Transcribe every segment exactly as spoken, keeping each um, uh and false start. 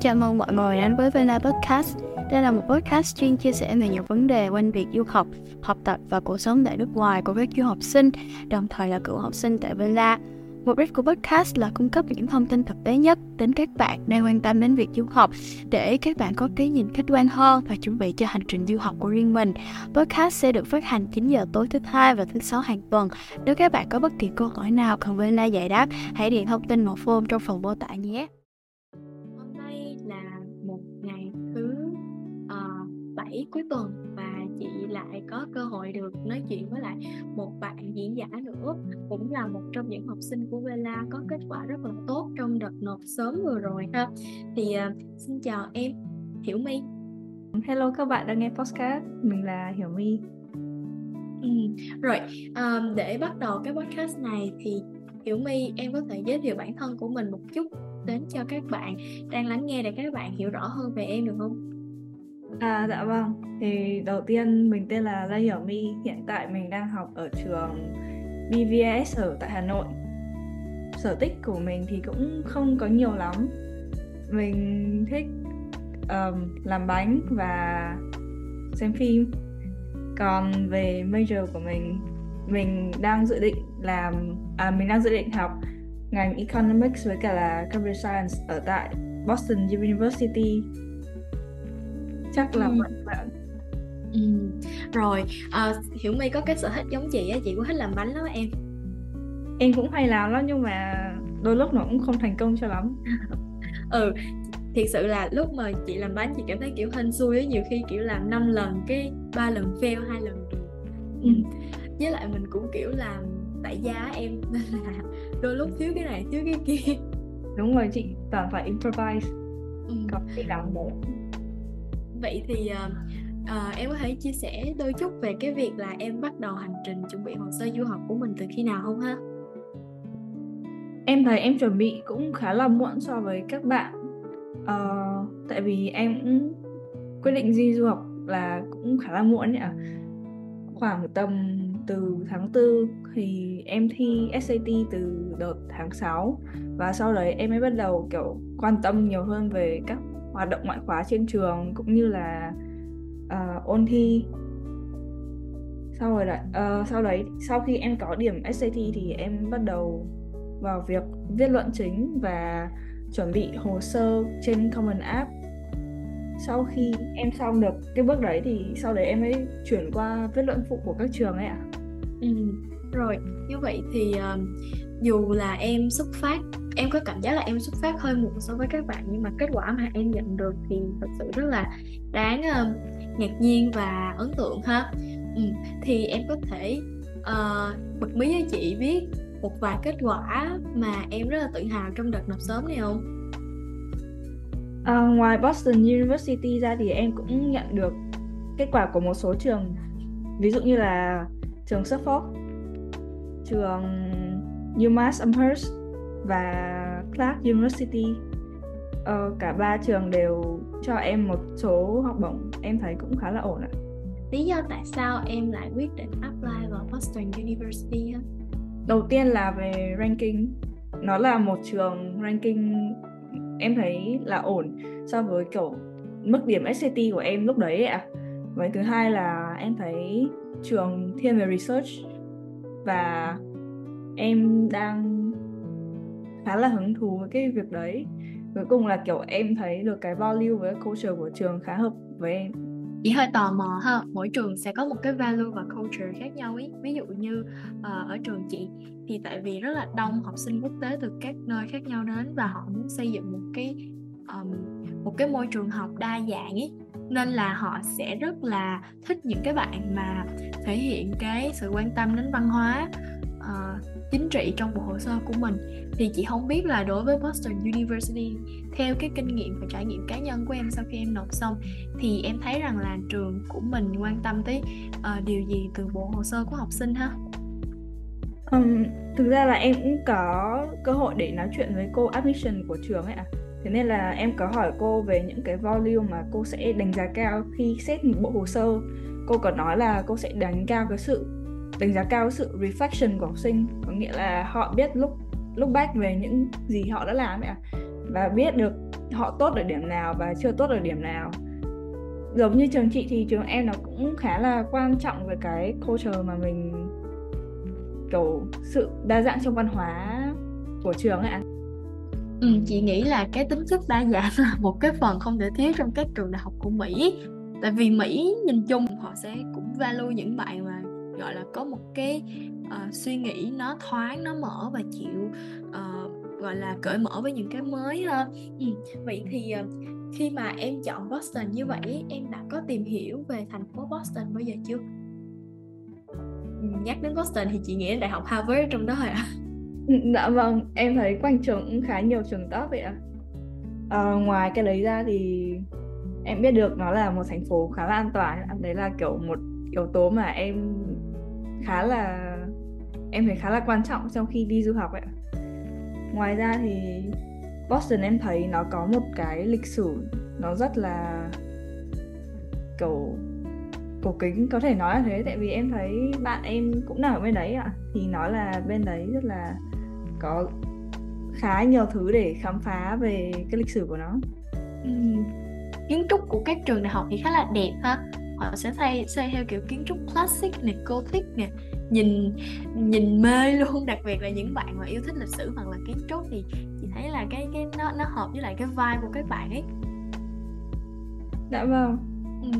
Chào mừng mọi người đến với VELA Podcast. Đây là một podcast chuyên chia sẻ về những vấn đề quanh việc du học, học tập và cuộc sống tại nước ngoài của các du học sinh, đồng thời là cựu học sinh tại VELA. Mục đích của podcast là cung cấp những thông tin thực tế nhất đến các bạn đang quan tâm đến việc du học để các bạn có cái nhìn khách quan hơn và chuẩn bị cho hành trình du học của riêng mình. Podcast sẽ được phát hành chín giờ tối thứ Hai và thứ Sáu hàng tuần. Nếu các bạn có bất kỳ câu hỏi nào cần VELA giải đáp, hãy điện thông tin một form trong phần mô tả nhé. Hôm nay là một ngày thứ bảy cuối tuần và chị lại có cơ hội được nói chuyện với lại một bạn diễn giả nữa, cũng là một trong những học sinh của VELA có kết quả rất là tốt trong đợt nộp sớm vừa rồi ha. Thì uh, xin chào em Hiểu My. Hello các bạn đang nghe podcast, mình là Hiểu My. Ừ. Rồi uh, để bắt đầu cái podcast này thì Hiểu My, em có thể giới thiệu bản thân của mình một chút đến cho các bạn đang lắng nghe để các bạn hiểu rõ hơn về em được không? À, dạ vâng, thì đầu tiên mình tên là Lê Hiểu My, hiện tại mình đang học ở trường bê vê ét ở tại Hà Nội. Sở thích của mình thì cũng không có nhiều lắm. Mình thích um, làm bánh và xem phim. Còn về major của mình, mình đang dự định làm à, mình đang dự định học ngành economics với cả là computer science ở tại Boston University. Chắc là bạn ừ. bạn ừ. Rồi, à, Hiểu My có cái sở thích giống chị á, chị cũng thích làm bánh lắm em. Em cũng hay làm lắm nhưng mà đôi lúc nó cũng không thành công cho lắm. Ừ, thiệt sự là lúc mà chị làm bánh chị cảm thấy kiểu hên xui á, nhiều khi kiểu làm năm lần, cái ba lần fail, hai lần được. Ừ. Với lại mình cũng kiểu làm tại gia em nên là đôi lúc thiếu cái này, thiếu cái kia. Đúng rồi chị, toàn phải improvise. Ừ. Còn cái làm bộ. Vậy thì uh, uh, em có thể chia sẻ đôi chút về cái việc là em bắt đầu hành trình chuẩn bị hồ sơ du học của mình từ khi nào không ha? Em thấy em chuẩn bị cũng khá là muộn so với các bạn. uh, Tại vì em cũng quyết định đi du học là cũng khá là muộn nhỉ? Khoảng tầm từ tháng tư thì em thi ét a tê từ đợt tháng sáu. Và sau đấy em mới bắt đầu kiểu quan tâm nhiều hơn về các hoạt động ngoại khóa trên trường cũng như là uh, ôn thi. Sau rồi đấy, uh, sau đấy sau khi em có điểm ét a tê thì em bắt đầu vào việc viết luận chính và chuẩn bị hồ sơ trên Common App. Sau khi em xong được cái bước đấy thì sau đấy em mới chuyển qua viết luận phụ của các trường ấy ạ. Ừ. Rồi, như vậy thì uh, dù là em xuất phát, em có cảm giác là em xuất phát hơi muộn so với các bạn, nhưng mà kết quả mà em nhận được thì thật sự rất là đáng uh, ngạc nhiên và ấn tượng ha. Ừ. Thì em có thể uh, bật mí với chị biết một vài kết quả mà em rất là tự hào trong đợt nộp sớm này không? À, ngoài Boston University ra thì em cũng nhận được kết quả của một số trường, ví dụ như là trường Suffolk, trường UMass Amherst và Clark University. ờ, Cả ba trường đều cho em một số học bổng. Em thấy cũng khá là ổn ạ. Lý do tại sao em lại quyết định apply vào Boston University hả? Đầu tiên là về ranking. Nó là một trường ranking em thấy là ổn so với kiểu mức điểm ét a tê của em lúc đấy ạ. Với thứ hai là em thấy trường thiên về research và em đang khá là hứng thú với cái việc đấy. Cuối cùng là kiểu em thấy được cái value với culture của trường khá hợp với em. Chị hơi tò mò ha, mỗi trường sẽ có một cái value và culture khác nhau ý. Ví dụ như uh, ở trường chị thì tại vì rất là đông học sinh quốc tế từ các nơi khác nhau đến và họ muốn xây dựng một cái um, một cái môi trường học đa dạng ý, nên là họ sẽ rất là thích những cái bạn mà thể hiện cái sự quan tâm đến văn hóa, uh, chính trị trong bộ hồ sơ của mình. Thì chị không biết là đối với Boston University, theo cái kinh nghiệm và trải nghiệm cá nhân của em sau khi em nộp xong, thì em thấy rằng là trường của mình quan tâm tới uh, điều gì từ bộ hồ sơ của học sinh ha? Um, thực ra là em cũng có cơ hội để nói chuyện với cô admission của trường ấy ạ. À. Thế nên là em có hỏi cô về những cái value mà cô sẽ đánh giá cao khi xét một bộ hồ sơ. Cô có nói là cô sẽ đánh cao cái sự đánh giá cao sự reflection của học sinh, có có nghĩa là họ biết look, look back về những gì họ đã làm ạ, và biết được họ tốt ở điểm nào và chưa tốt ở điểm nào. Giống như trường chị thì trường em nó cũng khá là quan trọng về cái culture mà mình, kiểu sự đa dạng trong văn hóa của trường ấy ạ. Ừ, chị nghĩ là cái tính chất đa dạng là một cái phần không thể thiếu trong các trường đại học của Mỹ. Tại vì Mỹ nhìn chung họ sẽ cũng value những bạn mà gọi là có một cái uh, suy nghĩ nó thoáng, nó mở và chịu uh, gọi là cởi mở với những cái mới hơn. Ừ. Vậy thì uh, khi mà em chọn Boston như vậy, em đã có tìm hiểu về thành phố Boston bao giờ chưa? Nhắc đến Boston thì chị nghĩ đến Đại học Harvard trong đó rồi ạ. Dạ vâng, em thấy quanh trường cũng khá nhiều trường top vậy ạ. À, ngoài cái đấy ra thì em biết được nó là một thành phố khá là an toàn. Đấy là kiểu một yếu tố mà em khá là em thấy khá là quan trọng trong khi đi du học ạ. Ngoài ra thì Boston em thấy nó có một cái lịch sử nó rất là kiểu cổ kính, có thể nói là thế, tại vì em thấy bạn em cũng là ở bên đấy ạ, thì nói là bên đấy rất là có khá nhiều thứ để khám phá về cái lịch sử của nó. Ừ. Kiến trúc của các trường đại học thì khá là đẹp ha, họ sẽ thay xây theo kiểu kiến trúc classic này, Gothic nè, nhìn nhìn mê luôn, đặc biệt là những bạn mà yêu thích lịch sử hoặc là kiến trúc thì chị thấy là cái cái nó nó hợp với lại cái vibe của các bạn ấy. Dạ vâng. Ừ.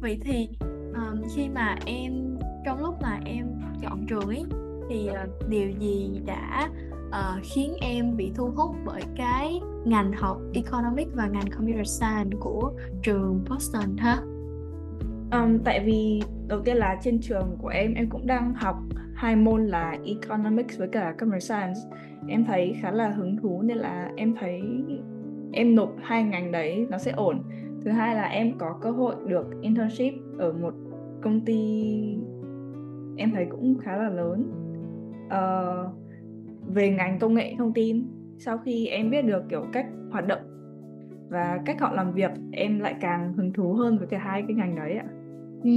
Vậy thì um, khi mà em trong lúc mà em chọn trường ấy thì uh, điều gì đã uh, khiến em bị thu hút bởi cái ngành học economics và ngành computer science của trường Boston ha? Um, tại vì đầu tiên là trên trường của em em cũng đang học hai môn là economics với cả computer science, em thấy khá là hứng thú nên là em thấy em nộp hai ngành đấy nó sẽ ổn. Thứ hai là em có cơ hội được internship ở một công ty em thấy cũng khá là lớn uh, về ngành công nghệ thông tin. Sau khi em biết được kiểu cách hoạt động và cách họ làm việc, em lại càng hứng thú hơn với cả hai cái ngành đấy ạ. Ừ.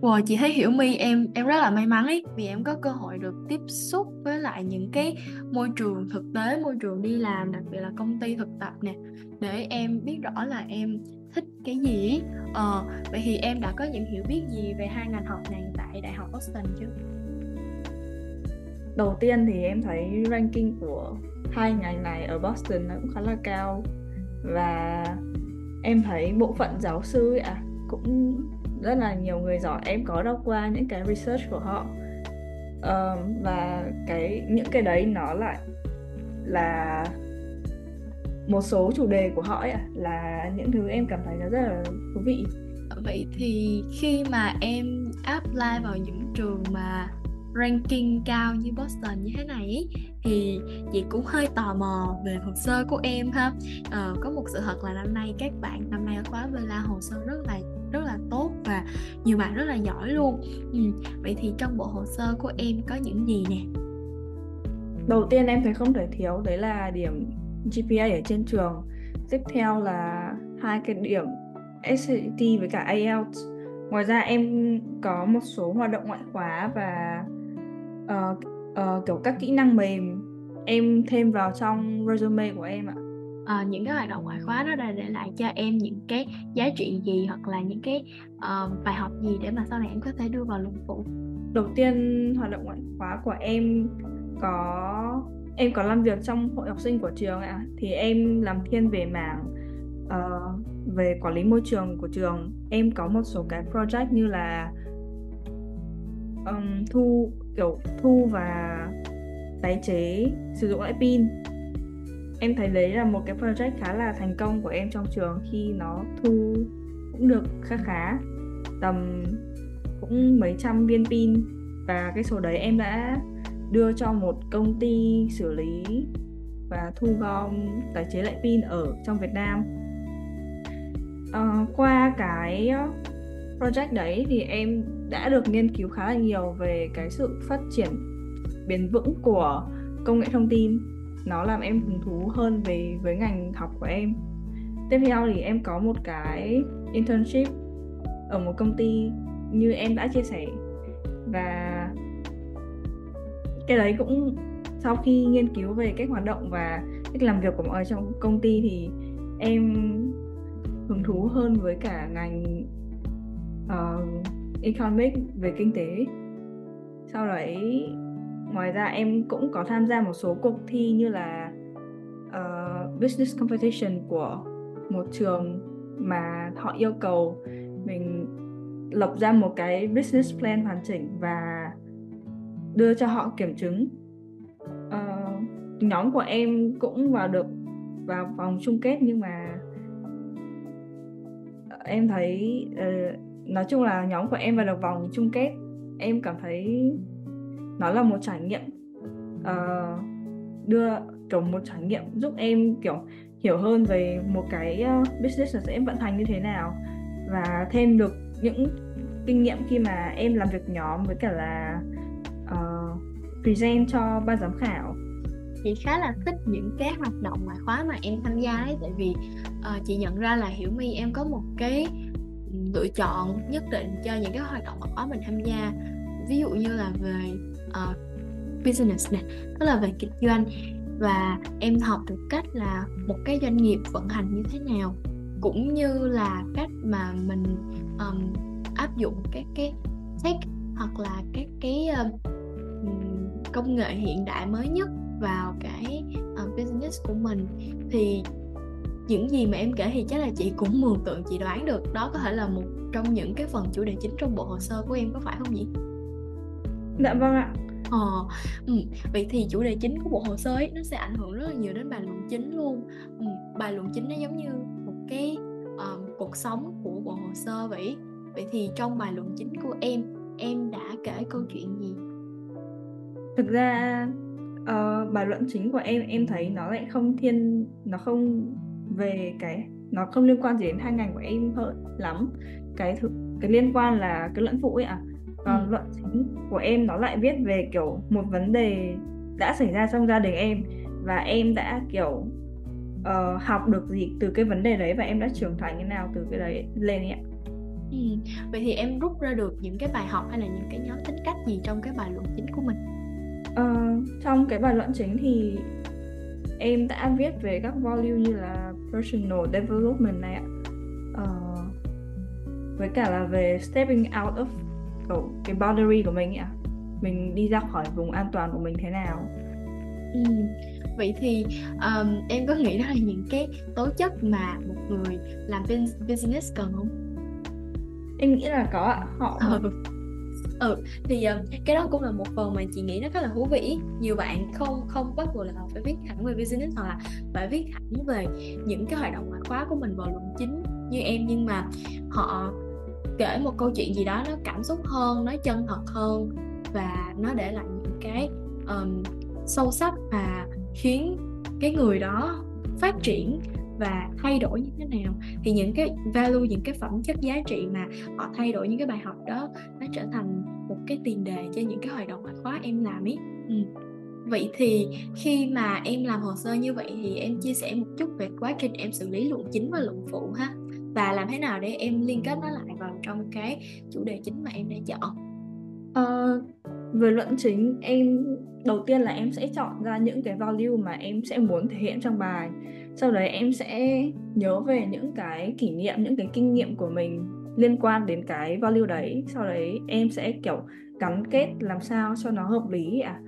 Wow, chị thấy Hiểu My em em rất là may mắn ấy, vì em có cơ hội được tiếp xúc với lại những cái môi trường thực tế, môi trường đi làm, đặc biệt là công ty thực tập nè, để em biết rõ là em thích cái gì ấy. Ờ, vậy thì em đã có những hiểu biết gì về hai ngành học này tại Đại học Boston chứ? Đầu tiên thì em thấy ranking của hai ngành này ở Boston nó cũng khá là cao, và em thấy bộ phận giáo sư ấy à, cũng rất là nhiều người giỏi, em có đọc qua những cái research của họ. Um, và cái những cái đấy nó lại là một số chủ đề của họ ấy à, là những thứ em cảm thấy nó rất là thú vị. Vậy thì khi mà em apply vào những trường mà ranking cao như Boston như thế này ý, thì chị cũng hơi tò mò về hồ sơ của em ha. Ờ, có một sự thật là năm nay các bạn năm nay ở khóa vê la hồ sơ rất là rất là tốt và nhiều bạn rất là giỏi luôn. Ừ. Vậy thì trong bộ hồ sơ của em có những gì nè? Đầu tiên em thấy không thể thiếu đấy là điểm giê pê a ở trên trường. Tiếp theo là hai cái điểm ét a tê với cả ai eo ti ét. Ngoài ra em có một số hoạt động ngoại khóa và Uh, uh, kiểu các kỹ năng mềm em thêm vào trong resume của em ạ. À, những cái hoạt động ngoại khóa đó đã để lại cho em những cái giá trị gì hoặc là những cái uh, bài học gì để mà sau này em có thể đưa vào luận phụ? Đầu tiên hoạt động ngoại khóa của em có em có làm việc trong hội học sinh của trường ạ, thì em làm thiên về mảng uh, về quản lý môi trường của trường. Em có một số cái project như là um, thu kiểu thu và tái chế sử dụng lại pin. Em thấy đấy là một cái project khá là thành công của em trong trường, khi nó thu cũng được khá khá tầm cũng mấy trăm viên pin, và cái số đấy em đã đưa cho một công ty xử lý và thu gom tái chế lại pin ở trong Việt Nam. À, qua cái project đấy thì em đã được nghiên cứu khá là nhiều về cái sự phát triển bền vững của công nghệ thông tin. Nó làm em hứng thú hơn về với ngành học của em. Tiếp theo thì em có một cái internship ở một công ty như em đã chia sẻ, và cái đấy cũng sau khi nghiên cứu về cách hoạt động và cách làm việc của mọi người trong công ty thì em hứng thú hơn với cả ngành uh, economics về kinh tế. Sau đấy ngoài ra em cũng có tham gia một số cuộc thi như là uh, business competition của một trường mà họ yêu cầu mình lập ra một cái business plan hoàn chỉnh và đưa cho họ kiểm chứng. Uh, nhóm của em cũng vào được vào vòng chung kết, nhưng mà em thấy uh, nói chung là nhóm của em vào được vòng chung kết, em cảm thấy nó là một trải nghiệm uh, đưa kiểu một trải nghiệm giúp em kiểu hiểu hơn về một cái business là sẽ vận hành như thế nào, và thêm được những kinh nghiệm khi mà em làm việc nhóm với cả là uh, present cho ban giám khảo. Chị khá là thích những cái hoạt động ngoại khóa mà em tham gia đấy, tại vì uh, chị nhận ra là Hiểu My em có một cái lựa chọn nhất định cho những cái hoạt động ngoại khóa mình tham gia, ví dụ như là về uh, business này, tức là về kinh doanh, và em học được cách là một cái doanh nghiệp vận hành như thế nào, cũng như là cách mà mình um, áp dụng các cái tech hoặc là các cái um, công nghệ hiện đại mới nhất vào cái uh, business của mình. Thì những gì mà em kể thì chắc là chị cũng mường tượng, chị đoán được đó có thể là một trong những cái phần chủ đề chính trong bộ hồ sơ của em, có phải không nhỉ? Dạ vâng ạ. Ờ, ừ. Vậy thì chủ đề chính của bộ hồ sơ ấy, nó sẽ ảnh hưởng rất là nhiều đến bài luận chính luôn. ừ. Bài luận chính nó giống như một cái uh, cuộc sống của bộ hồ sơ vậy. Vậy thì trong bài luận chính của em, em đã kể câu chuyện gì? Thực ra uh, bài luận chính của em, em thấy nó lại không thiên, nó không về cái, nó không liên quan gì đến hai ngành của em hơn lắm. Cái thứ, cái liên quan là cái luận phụ ấy ạ. À. Còn ừ. luận chính của em nó lại viết về kiểu một vấn đề đã xảy ra trong gia đình em, và em đã kiểu uh, học được gì từ cái vấn đề đấy, và em đã trưởng thành như nào từ cái đấy lên ấy ạ. ừ. Vậy thì em rút ra được những cái bài học hay là những cái nhóm tính cách gì trong cái bài luận chính của mình? Uh, trong cái bài luận chính thì em đã viết về các value như là personal development này ạ, uh, với cả là về stepping out of Cậu, cái boundary của mình ạ. Mình đi ra khỏi vùng an toàn của mình thế nào. ừ. Vậy thì um, em có nghĩ đó là những cái tố chất mà một người làm business cần không? Em nghĩ là có ạ. Họ ừ. ừ Thì um, cái đó cũng là một phần mà chị nghĩ nó khá là thú vị. Nhiều bạn không không bắt buộc là họ phải viết hẳn về business, hoặc là phải viết hẳn về những cái hoạt động ngoại khóa của mình vào luận chính như em, nhưng mà họ kể một câu chuyện gì đó nó cảm xúc hơn, nó chân thật hơn, và nó để lại những cái um, sâu sắc và khiến cái người đó phát triển và thay đổi như thế nào. Thì những cái value, những cái phẩm chất giá trị mà họ thay đổi những cái bài học đó, nó trở thành một cái tiền đề cho những cái hoạt động ngoại khóa em làm ấy. ừ. Vậy thì khi mà em làm hồ sơ như vậy thì em chia sẻ một chút về quá trình em xử lý luận chính và luận phụ ha, và làm thế nào để em liên kết nó lại vào trong cái chủ đề chính mà em đã chọn. Ờ, về luận chính, em đầu tiên là em sẽ chọn ra những cái value mà em sẽ muốn thể hiện trong bài. Sau đấy em sẽ nhớ về những cái kỷ niệm, những cái kinh nghiệm của mình liên quan đến cái value đấy. Sau đấy em sẽ kiểu gắn kết làm sao cho nó hợp lý ạ.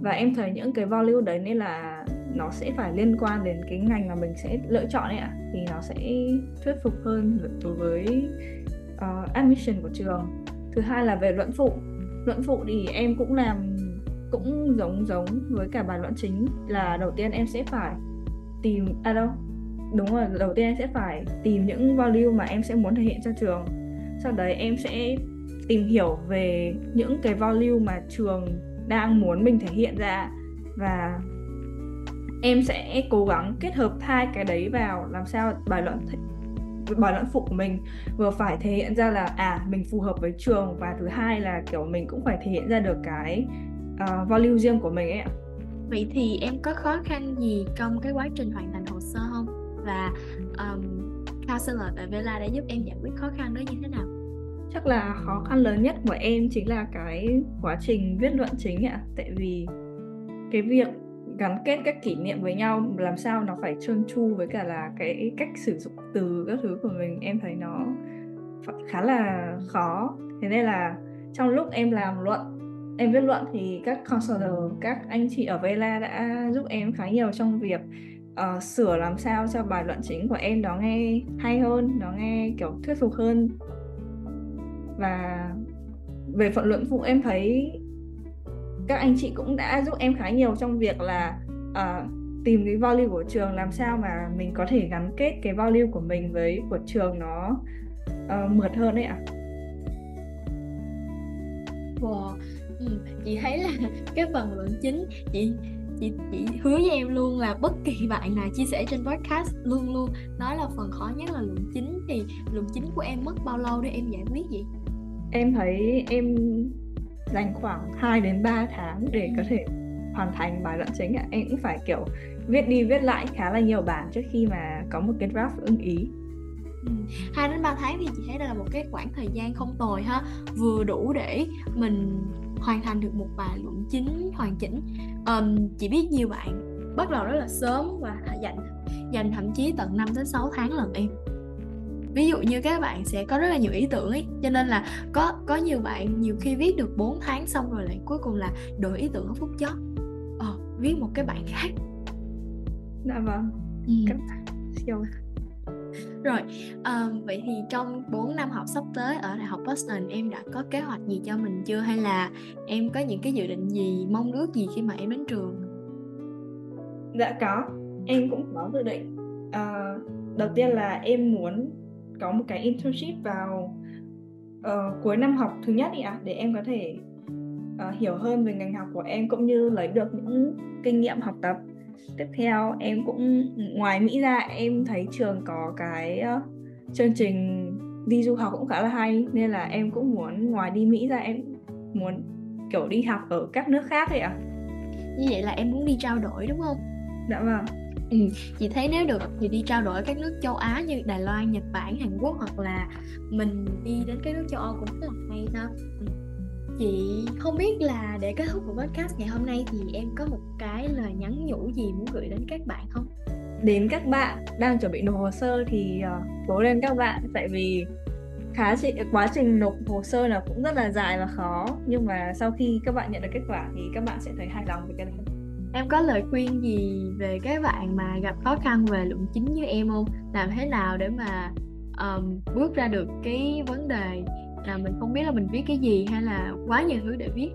Và em thấy những cái value đấy nên là nó sẽ phải liên quan đến cái ngành mà mình sẽ lựa chọn ấy ạ, thì nó sẽ thuyết phục hơn đối với uh, admission của trường. Thứ hai là về luận phụ. Luận phụ thì em cũng làm cũng giống giống với cả bài luận chính, là đầu tiên em sẽ phải tìm à đâu đúng rồi đầu tiên em sẽ phải tìm những value mà em sẽ muốn thể hiện cho trường. Sau đấy em sẽ tìm hiểu về những cái value mà trường đang muốn mình thể hiện ra, và em sẽ cố gắng kết hợp hai cái đấy vào làm sao bài luận th- bài luận phụ của mình vừa phải thể hiện ra là à mình phù hợp với trường, và thứ hai là kiểu mình cũng phải thể hiện ra được cái uh, value riêng của mình ấy ạ. Vậy thì em có khó khăn gì trong cái quá trình hoàn thành hồ sơ không? Và um, counselor tại vê e lờ a đã giúp em giải quyết khó khăn đó như thế nào? Chắc là khó khăn lớn nhất của em chính là cái quá trình viết luận chính ạ. Tại vì cái việc gắn kết các kỷ niệm với nhau làm sao nó phải trơn tru với cả là cái cách sử dụng từ các thứ của mình, em thấy nó khá là khó. Thế nên là trong lúc em làm luận, em viết luận thì các counselor, các anh chị ở vê e lờ a đã giúp em khá nhiều trong việc uh, sửa làm sao cho bài luận chính của em nó nghe hay hơn, nó nghe kiểu thuyết phục hơn. Và về phần luận phụ em thấy các anh chị cũng đã giúp em khá nhiều trong việc là uh, tìm cái value của trường, làm sao mà mình có thể gắn kết cái value của mình với của trường nó uh, mượt hơn đấy ạ. À. Wow. Ừ, chị thấy là cái phần luận chính chị chị chị hứa với em luôn là bất kỳ bạn nào chia sẻ trên podcast luôn luôn nói là phần khó nhất là luận chính, thì luận chính của em mất bao lâu để em giải quyết vậy? Em thấy em dành khoảng hai đến ba tháng để có thể hoàn thành bài luận chính. Em cũng phải kiểu viết đi viết lại khá là nhiều bản trước khi mà có một cái draft ưng ý. Hai đến ba tháng thì chị thấy đây là một cái khoảng thời gian không tồi ha, vừa đủ để mình hoàn thành được một bài luận chính hoàn chỉnh. Um, chị biết nhiều bạn bắt đầu rất là sớm và dành dành thậm chí tận năm đến sáu tháng lần em. Ví dụ như các bạn sẽ có rất là nhiều ý tưởng ấy, cho nên là có có nhiều bạn nhiều khi viết được bốn tháng xong rồi lại cuối cùng là đổi ý tưởng ở phút chót, ờ, viết một cái bản khác. Dạ vâng. Ừ. Các bạn siêu. Rồi, uh, vậy thì trong bốn năm học sắp tới ở Đại học Boston em đã có kế hoạch gì cho mình chưa? Hay là em có những cái dự định gì, mong ước gì khi mà em đến trường? Dạ có, em cũng có dự định. uh, Đầu tiên là em muốn có một cái internship vào uh, cuối năm học thứ nhất đi ạ, à, để em có thể uh, hiểu hơn về ngành học của em cũng như lấy được những kinh nghiệm học tập. Tiếp theo em cũng ngoài Mỹ ra em thấy trường có cái uh, chương trình đi du học cũng khá là hay, nên là em cũng muốn ngoài đi Mỹ ra em muốn kiểu đi học ở các nước khác ấy ạ. À. Như vậy là em muốn đi trao đổi đúng không? Dạ vâng. Ừ, chị thấy nếu được thì đi trao đổi các nước châu Á như Đài Loan, Nhật Bản, Hàn Quốc hoặc là mình đi đến các nước châu Âu cũng rất là hay ha. Ừ. Chị không biết là để kết thúc của podcast ngày hôm nay thì em có một cái lời nhắn nhủ gì muốn gửi đến các bạn không? Đến các bạn đang chuẩn bị nộp hồ sơ thì uh, cố lên các bạn, tại vì khá chị, quá trình nộp hồ sơ là cũng rất là dài và khó, nhưng mà sau khi các bạn nhận được kết quả thì các bạn sẽ thấy hài lòng về cái này. Em có lời khuyên gì về các bạn mà gặp khó khăn về luận chính như em không? Làm thế nào để mà um, bước ra được cái vấn đề là mình không biết là mình viết cái gì hay là quá nhiều thứ để viết?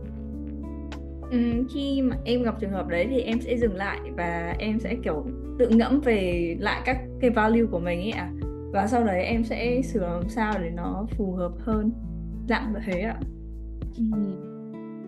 Ừ, khi mà em gặp trường hợp đấy thì em sẽ dừng lại và em sẽ kiểu tự ngẫm về lại các cái value của mình ấy ạ. À. Và sau đấy em sẽ sửa làm sao để nó phù hợp hơn, dạng như thế ạ. Ừ.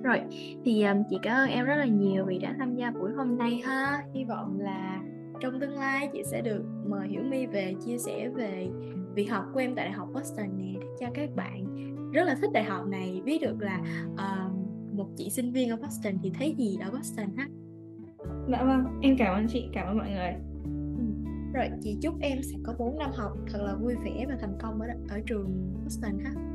Rồi, thì um, chị cảm ơn em rất là nhiều vì đã tham gia buổi hôm nay ha. Hy vọng là trong tương lai chị sẽ được mời Hiểu My về chia sẻ về việc học của em tại Đại học Boston nè, để cho các bạn rất là thích đại học này biết được là uh, một chị sinh viên ở Boston thì thấy gì ở Boston ha. Dạ vâng, em cảm ơn chị, cảm ơn mọi người. Ừ. Rồi, chị chúc em sẽ có bốn năm học thật là vui vẻ và thành công ở, ở trường Boston ha.